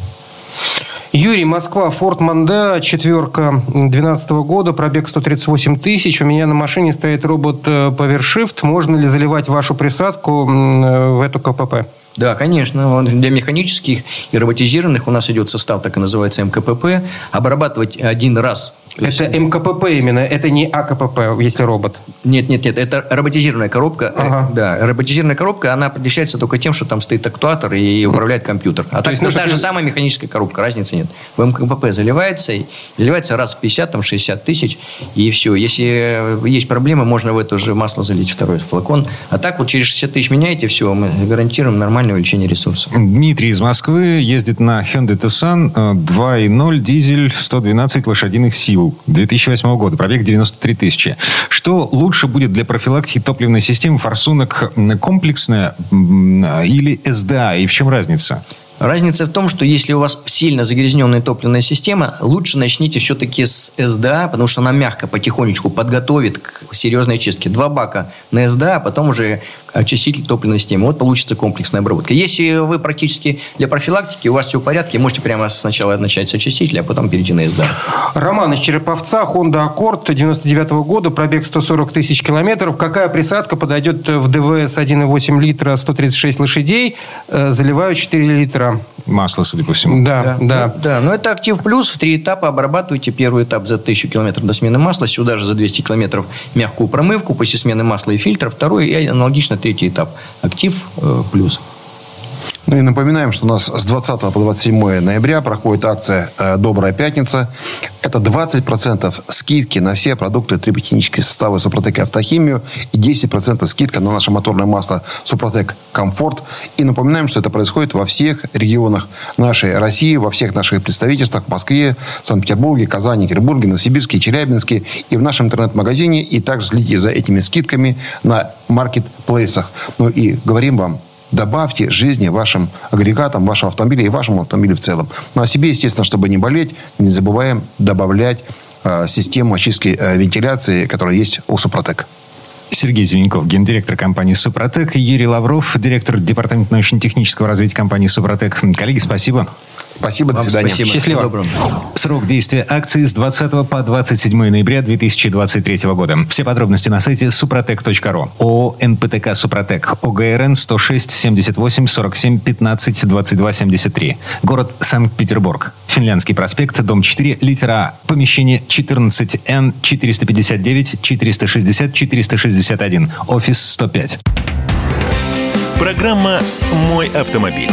Юрий, Москва, Ford Mondeo, четверка двенадцатого года, пробег сто тридцать восемь тысяч. У меня на машине стоит робот PowerShift. Можно ли заливать вашу присадку в эту ка пэ пэ? Да, конечно. Для механических и роботизированных у нас идет состав, так и называется, эм ка пэ пэ. Обрабатывать один раз. Это эм ка пэ пэ именно, это не а ка пэ пэ, если робот. Нет, нет, нет, это роботизированная коробка. Ага. Да, роботизированная коробка, она отличается только тем, что там стоит актуатор и управляет компьютер. А то есть нужна же самая механическая коробка, разницы нет. В эм ка пэ пэ заливается, заливается раз в пятьдесят, там шестьдесят тысяч, и все. Если есть проблемы, можно в это же масло залить второй флакон. А так вот через шестьдесят тысяч меняете, все, мы гарантируем нормальное увеличение ресурса. Дмитрий из Москвы ездит на Hyundai Tucson два и ноль, дизель, сто двенадцать лошадиных сил. две тысячи восьмого года, пробег девяносто три тысячи. Что лучше будет для профилактики топливной системы, форсунок комплексная или эс дэ а? И в чем разница? Разница в том, что если у вас сильно загрязненная топливная система, лучше начните все-таки с эс дэ а, потому что она мягко потихонечку подготовит к серьезной чистке. Два бака на эс дэ а, а потом уже очиститель топливной системы. Вот получится комплексная обработка. Если вы практически для профилактики, у вас все в порядке, можете прямо сначала начать с очистителя, а потом перейти на СДА. Роман из Череповца, Honda Accord девяносто девятого года, пробег сто сорок тысяч километров. Какая присадка подойдет в ДВС один и восемь литра, сто тридцать шесть лошадей, заливаю четыре литра? Масло, судя по всему. Да, да. да. да. Но это Актив Плюс. В три этапа обрабатывайте. Первый этап за тысячу километров до смены масла. Сюда же за двести километров мягкую промывку. После смены масла и фильтра. Второй и аналогично третий этап. Актив Плюс. Ну и напоминаем, что у нас с двадцатого по двадцать седьмое ноября проходит акция «Добрая пятница». Это двадцать процентов скидки на все продукты триботехнические составы «Супротек Автохимию» и десять процентов скидка на наше моторное масло «Супротек Комфорт». И напоминаем, что это происходит во всех регионах нашей России, во всех наших представительствах в Москве, Санкт-Петербурге, Казани, Екатеринбурге, Новосибирске, Челябинске и в нашем интернет-магазине. И также следите за этими скидками на маркетплейсах. Ну и говорим вам, добавьте жизни вашим агрегатам, вашего автомобиля и вашему автомобилю в целом. Ну, а себе, естественно, чтобы не болеть, не забываем добавлять э, систему очистки э, вентиляции, которая есть у «Супротек». Сергей Зеленков, гендиректор компании «Супротек», и Юрий Лавров, директор департамента научно-технического развития компании «Супротек». Коллеги, спасибо. Спасибо, до свидания. Спасибо. Счастливо. Доброго. Срок действия акции с двадцатого по двадцать седьмое ноября две тысячи двадцать третьего года. Все подробности на сайте супротек точка ру. ООО «НПТК Супротек», ОГРН сто шесть семьдесят восемь сорок семь пятнадцать двадцать два семьдесят три. Город Санкт-Петербург. Финляндский проспект, дом четыре, литера А. Помещение четырнадцать Н четыреста пятьдесят девять четыреста шестьдесят четыреста шестьдесят один. Офис сто пять. Программа «Мой автомобиль».